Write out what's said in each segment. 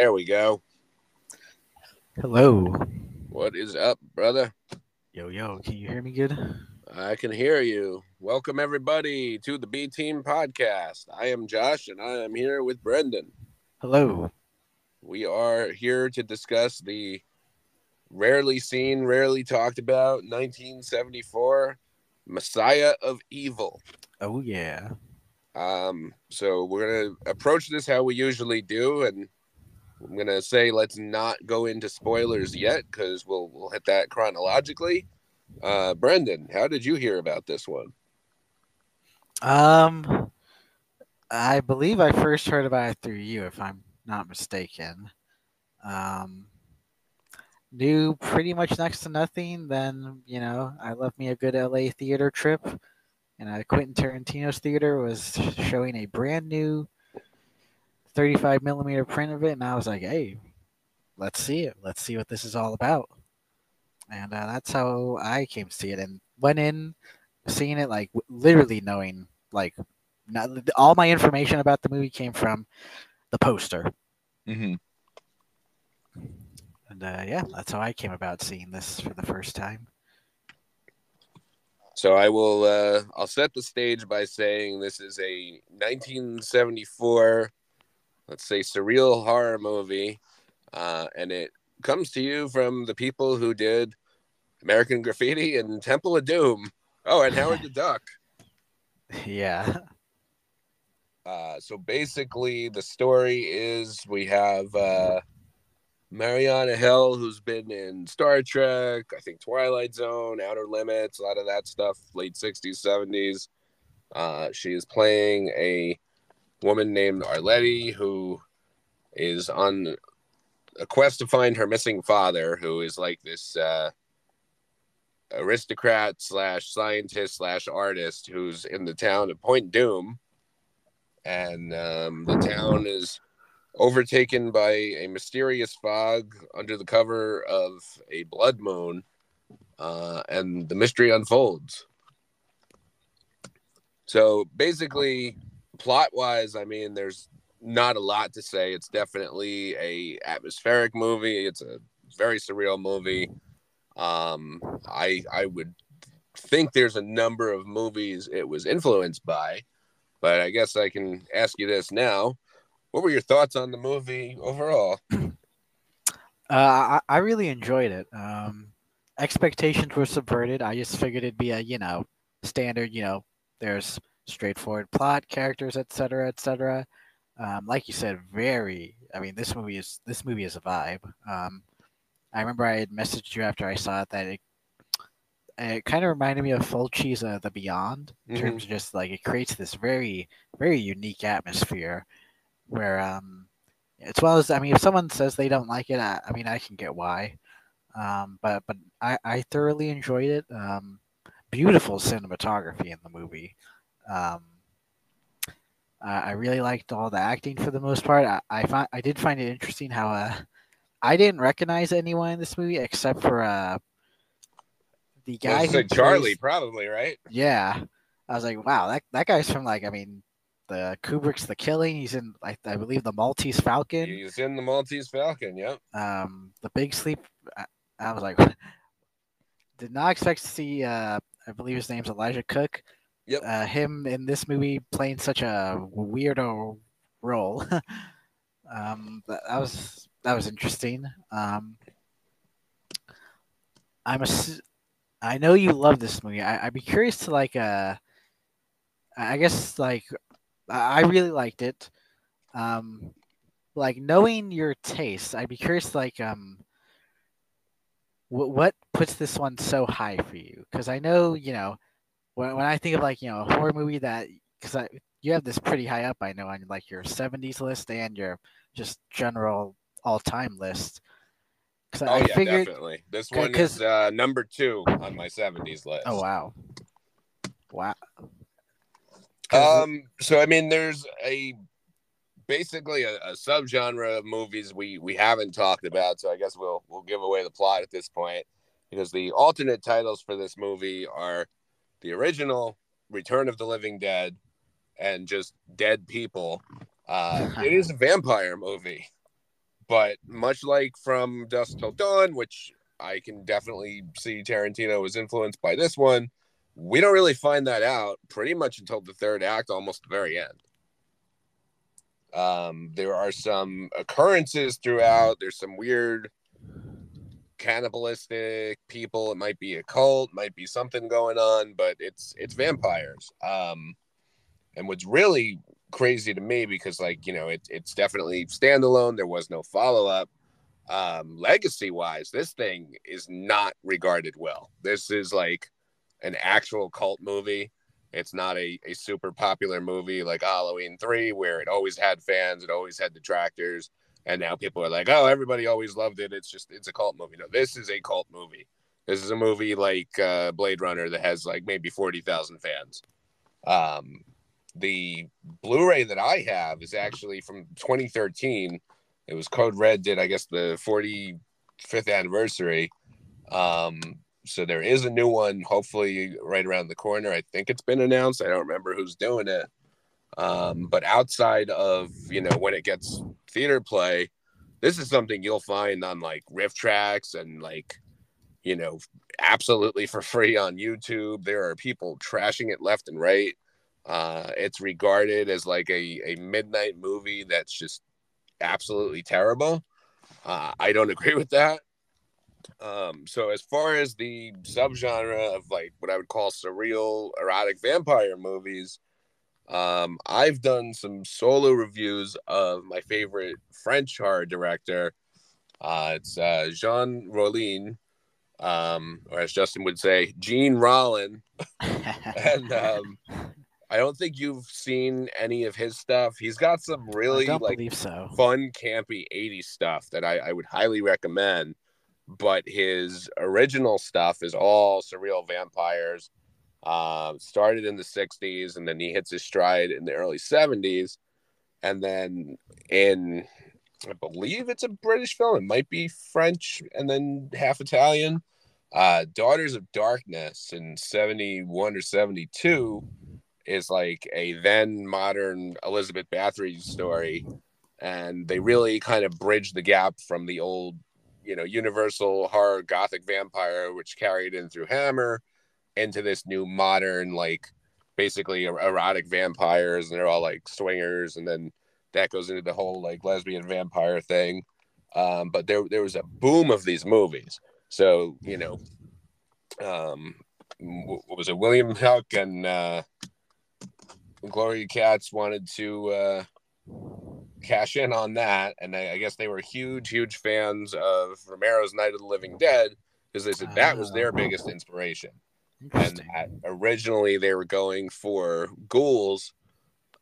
There we go. Hello. What is up, brother? Yo, can you hear me good? I can hear you. Welcome, everybody, to the B-Team Podcast. I am Josh, and I am here with Brendan. Hello. We are here to discuss the rarely seen, rarely talked about 1974 Messiah of Evil. Oh, yeah. So we're going to approach this how we usually do, and I'm going to say let's not go into spoilers yet, because we'll hit that chronologically. Brendan, how did you hear about this one? I believe I first heard about it through you, if I'm not mistaken. Knew pretty much next to nothing. Then, you know, I left me a good LA theater trip, and Quentin Tarantino's theater was showing a brand new 35 millimeter print of it, and I was like, hey, let's see it. Let's see what this is all about. And that's how I came to see it, and went in seeing it like literally knowing, like, not, all my information about the movie came from the poster. Mm-hmm. And yeah, that's how I came about seeing this for the first time. So I will, I'll set the stage by saying this is a 1974, let's say, surreal horror movie, and it comes to you from the people who did American Graffiti and Temple of Doom. Oh, and Howard the Duck. Yeah. So basically the story is we have Mariana Hill, who's been in Star Trek, I think Twilight Zone, Outer Limits, a lot of that stuff, late 60s, 70s. She is playing a woman named Arletty, who is on a quest to find her missing father, who is like this aristocrat slash scientist slash artist who's in the town of Point Doom. And the town is overtaken by a mysterious fog under the cover of a blood moon. And the mystery unfolds. So basically, plot-wise, I mean, there's not a lot to say. It's definitely a atmospheric movie. It's a very surreal movie. I would think there's a number of movies it was influenced by, but I guess I can ask you this now. What were your thoughts on the movie overall? I really enjoyed it. Expectations were subverted. I just figured it'd be a, you know, standard, you know, there's straightforward plot, characters, etc., etc. Like you said, this movie is a vibe. I remember I had messaged you after I saw it that it kind of reminded me of Fulci's The Beyond in terms of just like it creates this very, very unique atmosphere where as well as, I mean, if someone says they don't like it, I mean, I can get why. But I thoroughly enjoyed it. Beautiful cinematography in the movie. I really liked all the acting for the most part. I did find it interesting how I didn't recognize anyone in this movie except for the guy who said Charlie, probably, right? Yeah. I was like, wow, that guy's from, like, I mean, the Kubrick's The Killing. He's in, I believe, the Maltese Falcon. He's in the Maltese Falcon, yep. The Big Sleep. I was like, did not expect to see, I believe his name's Elisha Cook. Yep. Him in this movie playing such a weirdo role. That was interesting. I know you love this movie. I'd be curious to I guess I really liked it. Knowing your taste, I'd be curious what puts this one so high for you? Because I know, you know, when I think of, like, you know, a horror movie that, because you have this pretty high up, I know, on, like, your 70s list and your just general all-time list. Oh, I figured, definitely. This one is number 2 on my 70s list. Oh, wow. Wow. So, I mean, there's basically a subgenre of movies we haven't talked about, so I guess we'll give away the plot at this point, because the alternate titles for this movie are the original Return of the Living Dead and just Dead People. It is a vampire movie. But much like From Dusk Till Dawn, which I can definitely see Tarantino was influenced by this one, we don't really find that out pretty much until the third act, almost the very end. There are some occurrences throughout. There's some weird cannibalistic people. It might be a cult, might be something going on, but it's vampires. And what's really crazy to me, because like, you know, it's definitely standalone. There was no follow-up. Legacy-wise, this thing is not regarded well. This is like an actual cult movie. It's not a super popular movie like Halloween 3, where it always had fans, it always had detractors, and now people are like, oh, everybody always loved it. It's just, it's a cult movie. No, this is a cult movie. This is a movie like Blade Runner that has like maybe 40,000 fans. The Blu-ray that I have is actually from 2013. It was Code Red did, I guess, the 45th anniversary. So there is a new one, hopefully right around the corner. I think it's been announced. I don't remember who's doing it. But outside of, you know, when it gets theater play, this is something you'll find on like riff tracks and like, you know, absolutely for free on YouTube. There are people trashing it left and right. It's regarded as like a midnight movie that's just absolutely terrible. I don't agree with that. So as far as the subgenre of like what I would call surreal erotic vampire movies, I've done some solo reviews of my favorite French horror director. It's Jean Rollin, or as Justin would say, Jean Rollin. And I don't think you've seen any of his stuff. He's got some really fun, campy 80s stuff that I would highly recommend. But his original stuff is all surreal vampires. Started in the 60s, and then he hits his stride in the early 70s. And then in, I believe it's a British film. It might be French and then half Italian. Daughters of Darkness in 71 or 72 is like a then modern Elizabeth Bathory story. And they really kind of bridge the gap from the old, you know, universal horror gothic vampire, which carried in through Hammer, into this new modern, like basically erotic vampires, and they're all like swingers, and then that goes into the whole like lesbian vampire thing. But there was a boom of these movies. So, you know, what was it? William Huck and Gloria Katz wanted to cash in on that, and I guess they were huge fans of Romero's Night of the Living Dead, because they said that was their biggest inspiration. And that originally they were going for ghouls,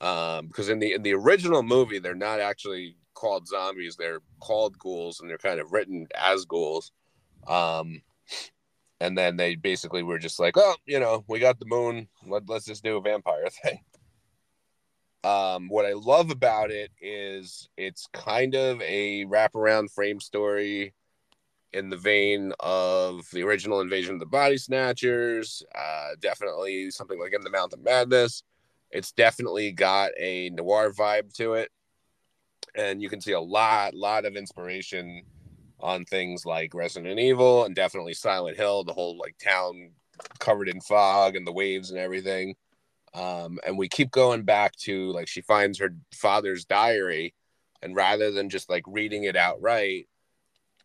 because in the original movie they're not actually called zombies, they're called ghouls, and they're kind of written as ghouls. And then they basically were just like, oh, you know, we got the moon, let's just do a vampire thing. What I love about it is it's kind of a wraparound frame story in the vein of the original Invasion of the Body Snatchers, definitely something like In the Mouth of Madness. It's definitely got a noir vibe to it. And you can see a lot of inspiration on things like Resident Evil and definitely Silent Hill, the whole like town covered in fog and the waves and everything. And we keep going back to like she finds her father's diary, and rather than just like reading it outright,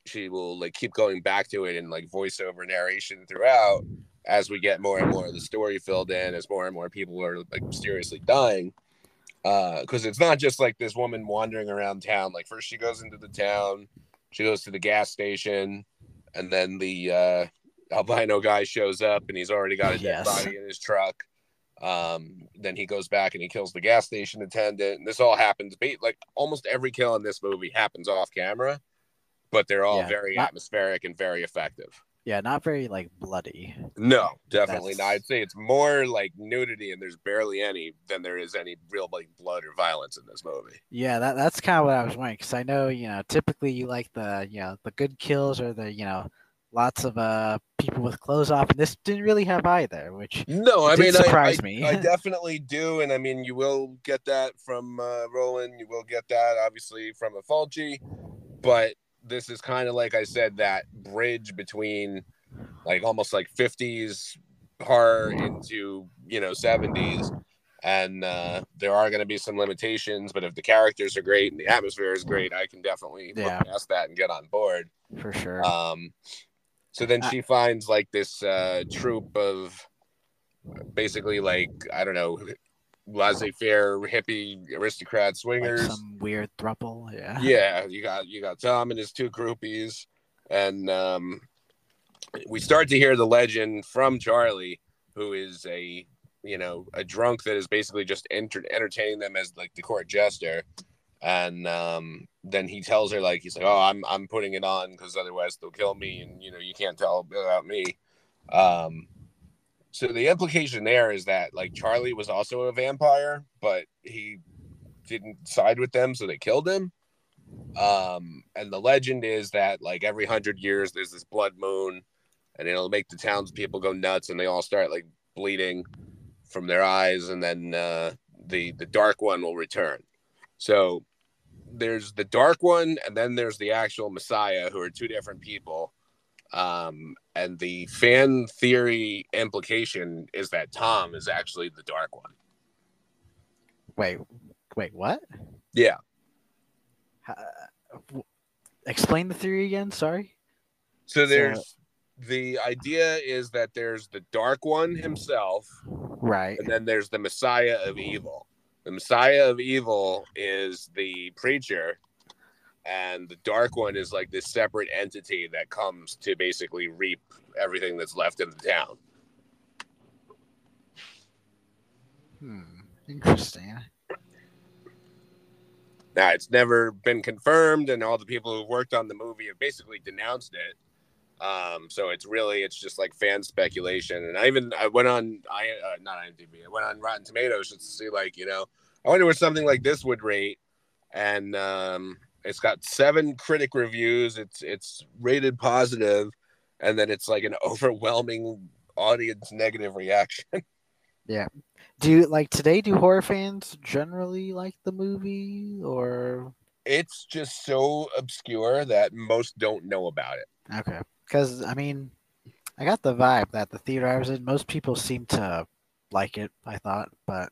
she will like keep going back to it in like voiceover narration throughout, as we get more and more of the story filled in, as more and more people are like mysteriously dying. Because it's not just like this woman wandering around town. Like first she goes into the town, she goes to the gas station, and then the albino guy shows up, and he's already got a dead body in his truck. Then he goes back and he kills the gas station attendant. And this all happens, like almost every kill in this movie happens off camera, but they're all very atmospheric and very effective. Yeah, not very like bloody. No, definitely not. I'd say it's more like nudity, and there's barely any than there is any real like blood or violence in this movie. Yeah, that's kind of what I was wondering, because I know, you know, typically you like the, you know, the good kills or the, you know, lots of people with clothes off, and this didn't really have either, which surprised me. I definitely do, and I mean, you will get that from Roland. You will get that, obviously, from a Fulci. But this is kind of, like I said, that bridge between like almost like 50s horror into, you know, 70s. And there are going to be some limitations, but if the characters are great and the atmosphere is great, I can definitely look past that and get on board. For sure. So then she finds like this troop of basically like, I don't know, laissez-faire hippie aristocrat swingers. Like some weird throuple, yeah. Yeah, you got Tom and his two groupies. And we start to hear the legend from Charlie, who is a... you know, a drunk that is basically just entertaining them as like the court jester. And then he tells her, like, he's like, oh, I'm putting it on because otherwise they'll kill me. And, you know, you can't tell about me. So the implication there is that like Charlie was also a vampire, but he didn't side with them. So they killed him. And the legend is that like every 100 years there's this blood moon and it'll make the townspeople go nuts and they all start like bleeding from their eyes, and then the dark one will return. So there's the dark one, and then there's the actual Messiah, who are two different people. And the fan theory implication is that Tom is actually the dark one. Wait, what? Yeah. Explain the theory again, sorry. So there's... the idea is that there's the Dark One himself. Right. And then there's the Messiah of Evil. The Messiah of Evil is the preacher. And the Dark One is like this separate entity that comes to basically reap everything that's left in the town. Interesting. Now, it's never been confirmed. And all the people who worked on the movie have basically denounced it. So it's just like fan speculation. And I went on, not IMDb, I went on Rotten Tomatoes just to see, like, you know, I wonder what something like this would rate. And, it's got 7 critic reviews. It's rated positive. And then it's like an overwhelming audience negative reaction. Yeah. Do horror fans generally like the movie, or? It's just so obscure that most don't know about it. Okay. Because, I mean, I got the vibe that the theater I was in, most people seem to like it, I thought, but...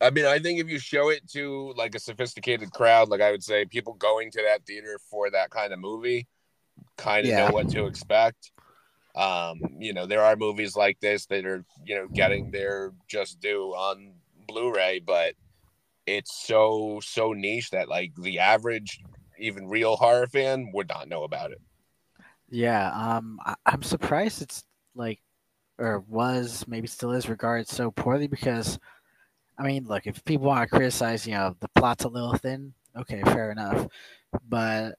I mean, I think if you show it to, like, a sophisticated crowd, like I would say, people going to that theater for that kind of movie kind of know what to expect. You know, there are movies like this that are, you know, getting their just due on Blu-ray, but it's so niche that, like, the average... even real horror fan would not know about it. Yeah, I'm surprised it's like, or was, maybe still is, regarded so poorly, because, I mean, look, if people want to criticize, you know, the plot's a little thin, okay, fair enough. But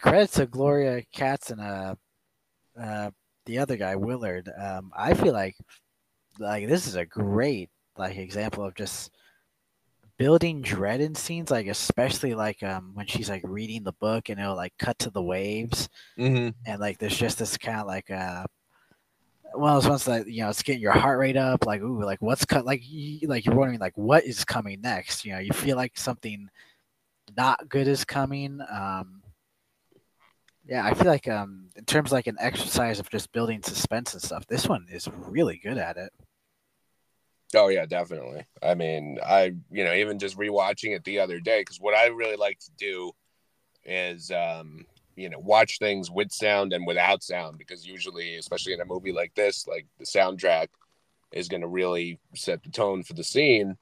credit to Gloria Katz and the other guy, Willard. I feel like this is a great like example of just building dread in scenes, like especially like when she's like reading the book and it'll like cut to the waves, and like there's just this kind of like well, it's once that, you know, it's getting your heart rate up, like ooh, like what's cut, like you're wondering like what is coming next, you know, you feel like something not good is coming. I feel like in terms of, like, an exercise of just building suspense and stuff, this one is really good at it. Oh, yeah, definitely. I mean, you know, even just rewatching it the other day, because what I really like to do is, you know, watch things with sound and without sound, because usually, especially in a movie like this, like the soundtrack is going to really set the tone for the scene.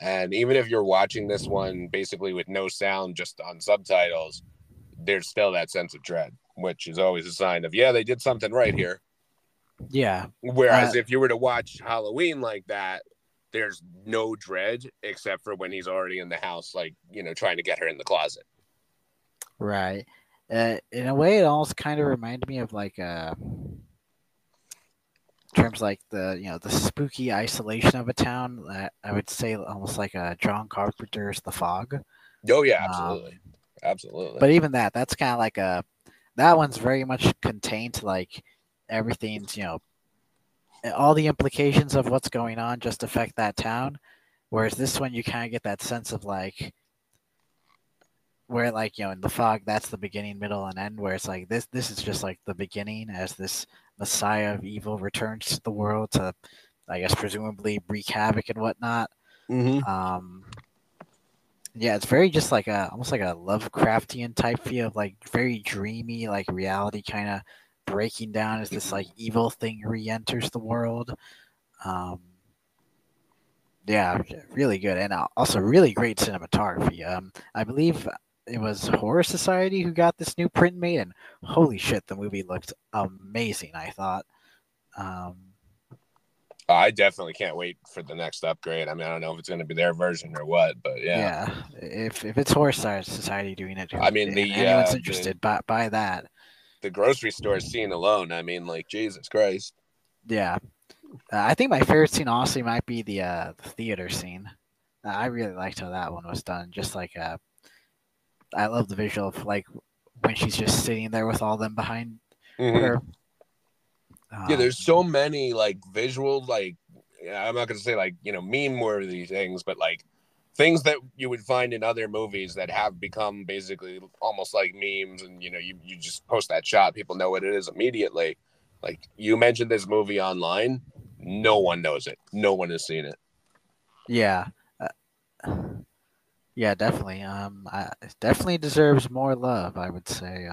And even if you're watching this one basically with no sound, just on subtitles, there's still that sense of dread, which is always a sign of, yeah, they did something right here. Yeah. Whereas if you were to watch Halloween like that, there's no dread except for when he's already in the house, like, you know, trying to get her in the closet. Right. In a way, it almost kind of reminded me of like, in terms of, like, the, you know, the spooky isolation of a town. I would say almost like a John Carpenter's The Fog. Oh yeah, absolutely, absolutely. But even that's kind of like that one's very much contained to, like, everything's, you know, all the implications of what's going on just affect that town, whereas this one you kind of get that sense of like where like, you know, in The Fog, that's the beginning, middle, and end, where it's like this is just like the beginning as this Messiah of Evil returns to the world to, I guess, presumably wreak havoc and whatnot. Mm-hmm. Yeah, it's very just like almost like a Lovecraftian type feel of like very dreamy, like reality kind of breaking down as this like evil thing re-enters the world. Yeah, really good, and also really great cinematography. I believe it was Horror Society who got this new print made, and holy shit, the movie looked amazing, I thought. I definitely can't wait for the next upgrade. I mean, I don't know if it's going to be their version or what, but yeah. Yeah, if it's Horror Society doing it, I mean, anyone's interested by that. The grocery store scene alone, I mean, like, Jesus Christ. Yeah. I think my favorite scene, honestly, might be the theater scene. I really liked how that one was done. Just like, I love the visual of, like, when she's just sitting there with all them behind her. Yeah, there's so many like visual, like, I'm not gonna say like, you know, meme worthy things, but like things that you would find in other movies that have become basically almost like memes, and you know, you just post that shot, people know what it is immediately. Like, you mentioned this movie online, no one knows it, no one has seen it. Yeah, yeah, definitely. It definitely deserves more love, I would say.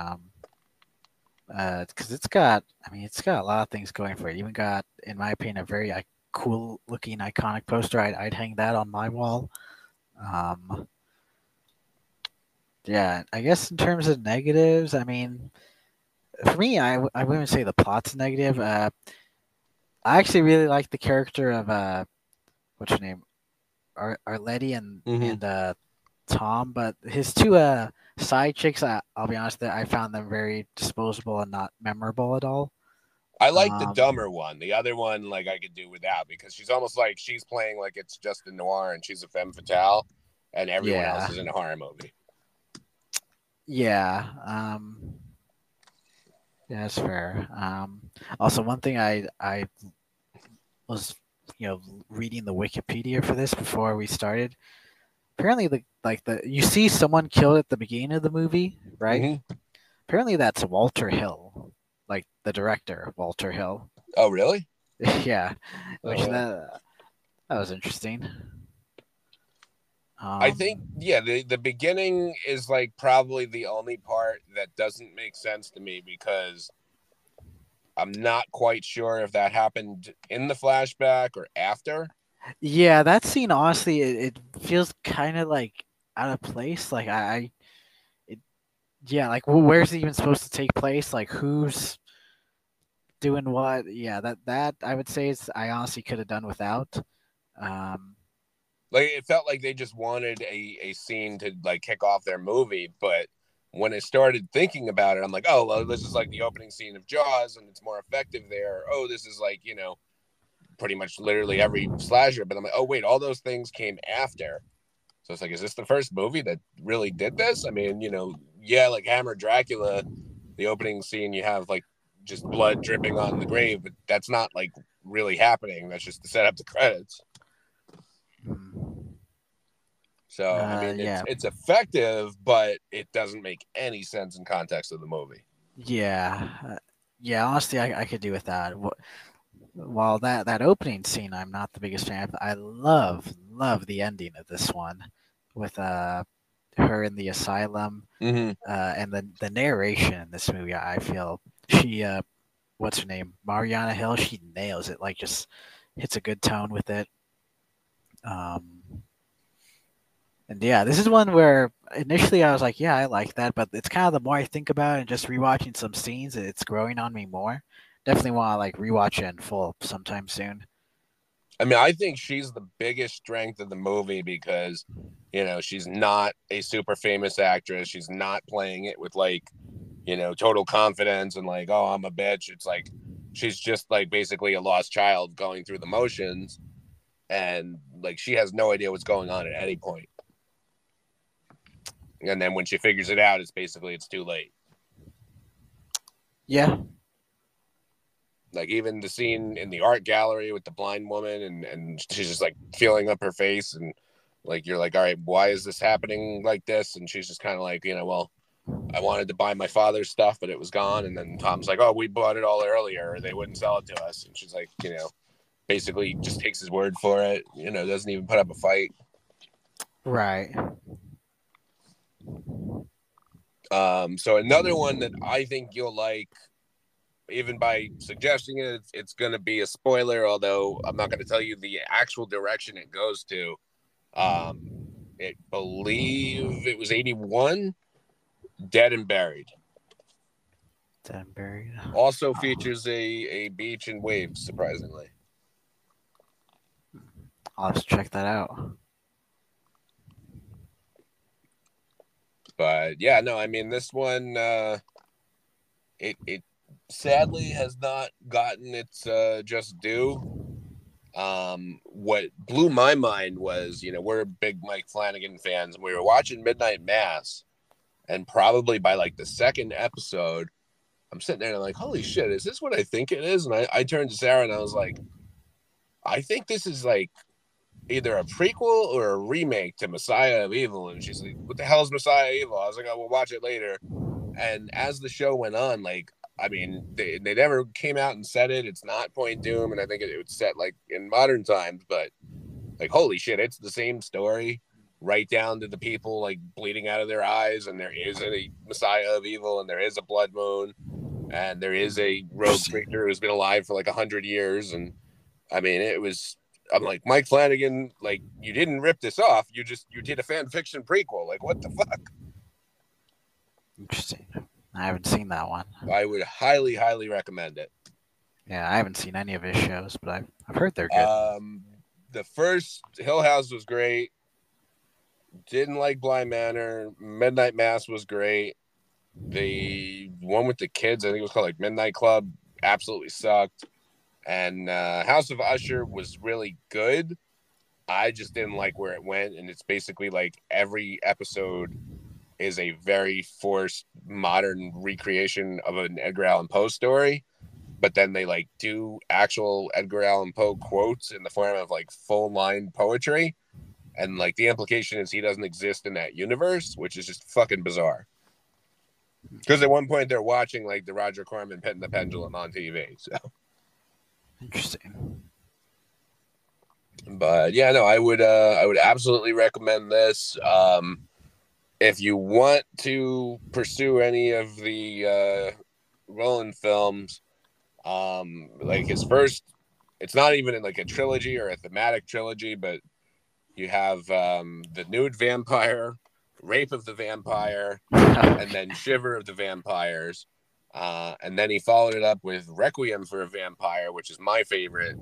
Because it's got a lot of things going for it. Even got, in my opinion, a very cool looking iconic poster. I'd hang that on my wall. Yeah, I guess in terms of negatives, I mean, for me, I wouldn't say the plot's negative. I actually really like the character of what's her name, Arletty and Tom, but his two side chicks, I'll be honest, I found them very disposable and not memorable at all. I like the dumber one. The other one, like, I could do without, because she's almost like she's playing like it's just a noir and she's a femme fatale and everyone else is in a horror movie. Yeah. Yeah, that's fair. Also, one thing I was, you know, reading the Wikipedia for this before we started. Apparently, you see someone killed at the beginning of the movie, right? Mm-hmm. Apparently, that's Walter Hill, like the director, Walter Hill. Oh, really? Yeah. Oh, which, yeah. That was interesting. I think, yeah, the beginning is like probably the only part that doesn't make sense to me, because I'm not quite sure if that happened in the flashback or after. Yeah, that scene, honestly, it feels kind of like out of place. Like, like, where's it even supposed to take place? Like, who's doing what? Yeah, that I would say is, I honestly could have done without. Like, it felt like they just wanted a scene to like kick off their movie, but when I started thinking about it, I'm like, oh, well, this is like the opening scene of Jaws, and it's more effective there. Oh, this is like, you know, pretty much literally every slasher, but I'm like, oh wait, all those things came after. So it's like, is this the first movie that really did this? I mean, you know, yeah, like Hammer Dracula, the opening scene, you have like just blood dripping on the grave, but that's not like really happening. That's just to set up the credits. So I mean, it's effective, but it doesn't make any sense in context of the movie. Yeah, yeah. Honestly, I could do with that. While that opening scene, I'm not the biggest fan. I love the ending of this one with her in the asylum, and the narration in this movie. I feel she, what's her name, Mariana Hill, she nails it. Like, just hits a good tone with it. And yeah, this is one where initially I was like, yeah, I like that, but it's kind of, the more I think about it and just rewatching some scenes, it's growing on me more. Definitely want to like rewatch it in full sometime soon. I mean, I think she's the biggest strength of the movie, because, you know, she's not a super famous actress. She's not playing it with like, you know, total confidence and like, oh, I'm a bitch. It's like, she's just like basically a lost child going through the motions, and like, she has no idea what's going on at any point. And then when she figures it out, it's too late. Yeah. Like, even the scene in the art gallery with the blind woman, and she's just like feeling up her face, and Like, you're like, all right, why is this happening like this? And she's just kind of like, you know, well, I wanted to buy my father's stuff, but it was gone. And then Tom's like, oh, we bought it all earlier, or they wouldn't sell it to us. And she's like, you know, basically just takes his word for it, you know, doesn't even put up a fight. Right. So another one that I think you'll like, even by suggesting it, it's going to be a spoiler, although I'm not going to tell you the actual direction it goes to. I believe it was 81, Dead and Buried. Dead and Buried. Also features a beach and waves, surprisingly. I'll have to check that out. But yeah, no, I mean, this one, it sadly has not gotten its just due. What blew my mind was, you know, we're big Mike Flanagan fans, and we were watching Midnight Mass, and probably by like the second episode, I'm sitting there and I'm like, holy shit, is this what I think it is? And I turned to Sarah and I was like, I think this is like either a prequel or a remake to Messiah of Evil. And she's like, what the hell is Messiah of Evil? I was like, oh, we'll watch it later. And as the show went on, like, I mean, they never came out and said it. It's not Point Doom, and I think it was set, like, in modern times. But, like, holy shit, it's the same story, right down to the people, like, bleeding out of their eyes, and there is a Messiah of Evil, and there is a blood moon, and there is a rogue creature who's been alive for, like, 100 years. And, I mean, it was... I'm like, Mike Flanagan, like, you didn't rip this off. You did a fan fiction prequel. Like, what the fuck? Interesting. I haven't seen that one. I would highly, highly recommend it. Yeah, I haven't seen any of his shows, but I've heard they're good. The first Hill House was great. Didn't like Blind Manor. Midnight Mass was great. The one with the kids, I think it was called like Midnight Club, absolutely sucked. And House of Usher was really good. I just didn't like where it went, and it's basically like every episode is a very forced modern recreation of an Edgar Allan Poe story, but then they like do actual Edgar Allan Poe quotes in the form of like full line poetry, and like the implication is he doesn't exist in that universe, which is just fucking bizarre. Because at one point they're watching like the Roger Corman Pit and the Pendulum on TV. So interesting. But yeah, no, I would absolutely recommend this. If you want to pursue any of the Roland films, like his first, it's not even in like a trilogy or a thematic trilogy, but you have The Nude Vampire, Rape of the Vampire, and then Shiver of the Vampires. And then he followed it up with Requiem for a Vampire, which is my favorite.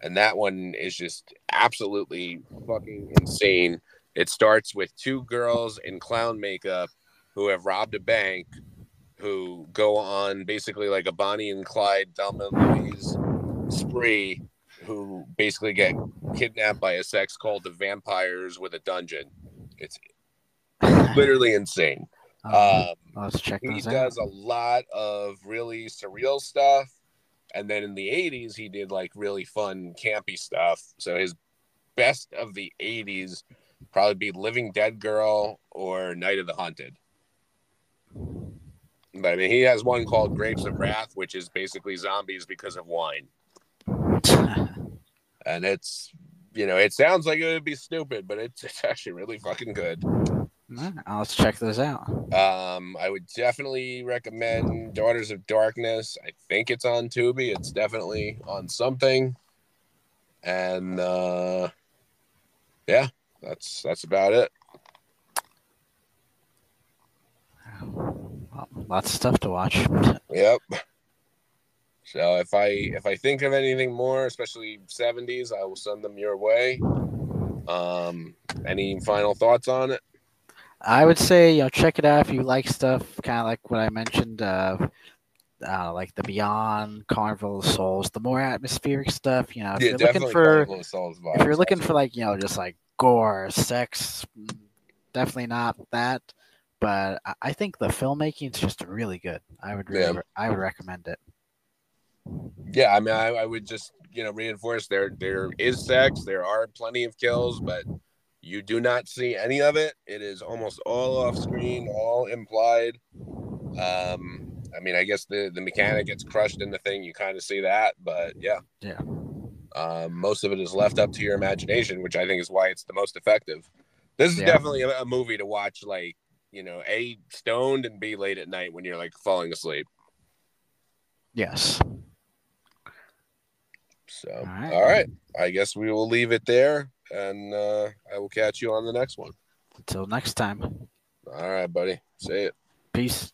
And that one is just absolutely fucking insane. It starts with two girls in clown makeup who have robbed a bank, who go on basically like a Bonnie and Clyde, Thelma and Louise spree, who basically get kidnapped by a sex cult of vampires with a dungeon. It's literally insane. Let's check those out. He does a lot of really surreal stuff. And then in the 80s, he did like really fun, campy stuff. So his best of the 80s probably be Living Dead Girl or Night of the Hunted. But I mean, he has one called Grapes of Wrath, which is basically zombies because of wine. And it's, you know, it sounds like it would be stupid, but it's actually really fucking good. Let's check those out. I would definitely recommend Daughters of Darkness. I think it's on Tubi. It's definitely on something. And yeah. That's about it. Well, lots of stuff to watch. Yep. So if I think of anything more, especially 70s, I will send them your way. Any final thoughts on it? I would say, you know, check it out if you like stuff kind of like what I mentioned, like The Beyond, Carnival of Souls, the more atmospheric stuff. You know, if you're looking for like, you know, just like gore, sex, definitely not that, but I think the filmmaking is just really good. I would recommend it. Yeah, I mean, I would just, you know, reinforce there is sex, there are plenty of kills, but You do not see any of it. It is almost all off screen, all implied. I mean, I guess the mechanic gets crushed in the thing. You kind of see that, but yeah. Most of it is left up to your imagination, which I think is why it's the most effective. This is definitely a movie to watch, like, you know, A, stoned, and B, late at night when you're, like, falling asleep. Yes. So, all right. I guess we will leave it there, and I will catch you on the next one. Until next time. All right, buddy. See you. Peace.